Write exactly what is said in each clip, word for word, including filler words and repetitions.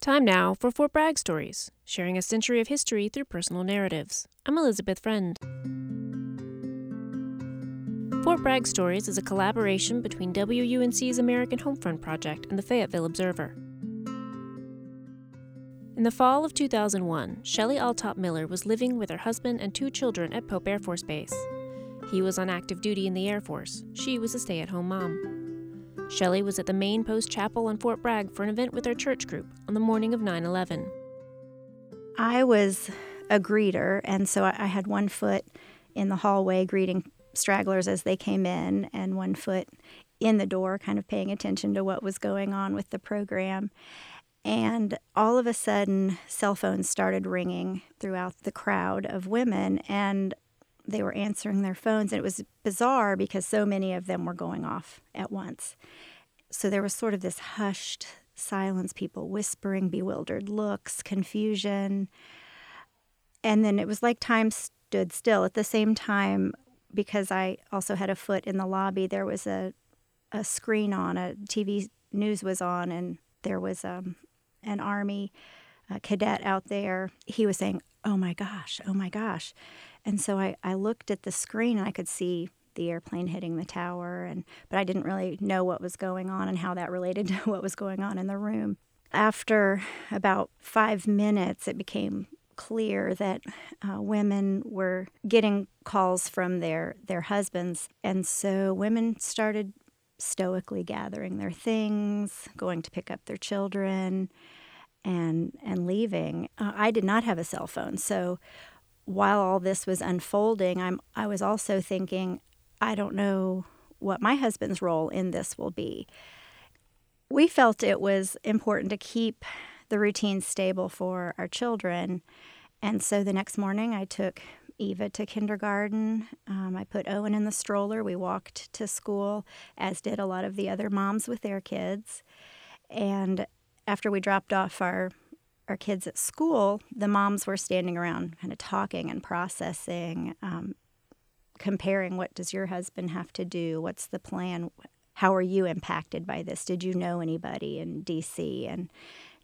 Time now for Fort Bragg Stories, sharing a century of history through personal narratives. I'm Elizabeth Friend. Fort Bragg Stories is a collaboration between W U N C's American Homefront Project and the Fayetteville Observer. In the fall of two thousand one, Shelley Alltop Miller was living with her husband and two children at Pope Air Force Base. He was on active duty in the Air Force. She was a stay-at-home mom. Shelley was at the main post chapel in Fort Bragg for an event with her church group on the morning of nine eleven. I was a greeter, and so I had one foot in the hallway greeting stragglers as they came in, and one foot in the door, kind of paying attention to what was going on with the program. And all of a sudden, cell phones started ringing throughout the crowd of women, and they were answering their phones. And it was bizarre because so many of them were going off at once. So there was sort of this hushed silence, people whispering, bewildered looks, confusion. And then it was like time stood still. At the same time, because I also had a foot in the lobby, there was a, a screen on, a T V news was on, and there was um. an Army uh, cadet out there. He was saying, oh my gosh, oh my gosh. And so I, I looked at the screen and I could see the airplane hitting the tower, and but I didn't really know what was going on and how that related to what was going on in the room. After about five minutes, it became clear that uh, women were getting calls from their, their husbands. And so women started stoically gathering their things, going to pick up their children, and and leaving. Uh, I did not have a cell phone, so while all this was unfolding, I'm I was also thinking, I don't know what my husband's role in this will be. We felt it was important to keep the routine stable for our children, and so the next morning I took Eva to kindergarten. Um, I put Owen in the stroller. We walked to school, as did a lot of the other moms with their kids. And after we dropped off our, our kids at school, the moms were standing around kind of talking and processing, um, comparing, what does your husband have to do? What's the plan? How are you impacted by this? Did you know anybody in D C and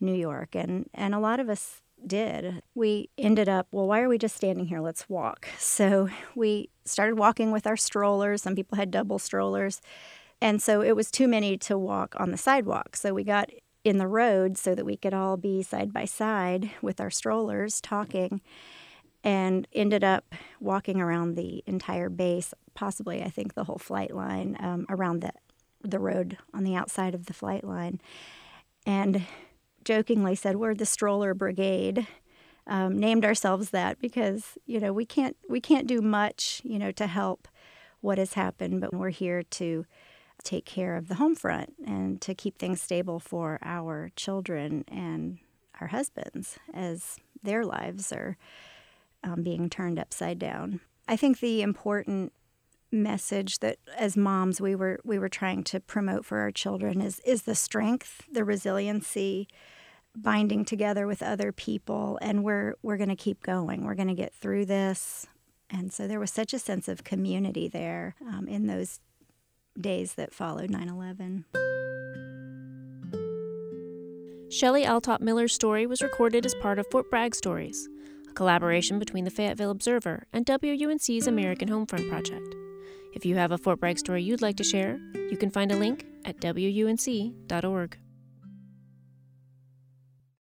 New York? And, and a lot of us did. We ended up, well, why are we just standing here? Let's walk. So we started walking with our strollers. Some people had double strollers. And so it was too many to walk on the sidewalk. So we got in the road so that we could all be side by side with our strollers talking, and ended up walking around the entire base, possibly, I think, the whole flight line, um, around the, the road on the outside of the flight line. And jokingly said, we're the stroller brigade, um, named ourselves that because, you know, we can't we can't do much, you know, to help what has happened, but we're here to take care of the home front and to keep things stable for our children and our husbands as their lives are um, being turned upside down. I think the important message that as moms we were we were trying to promote for our children is is the strength, the resiliency, binding together with other people, and we're we're going to keep going. We're going to get through this. And so there was such a sense of community there um, in those days that followed nine eleven. Shelley Alltop Miller's story was recorded as part of Fort Bragg Stories, a collaboration between the Fayetteville Observer and W U N C's American Homefront Project. If you have a Fort Bragg story you'd like to share, you can find a link at W U N C dot org.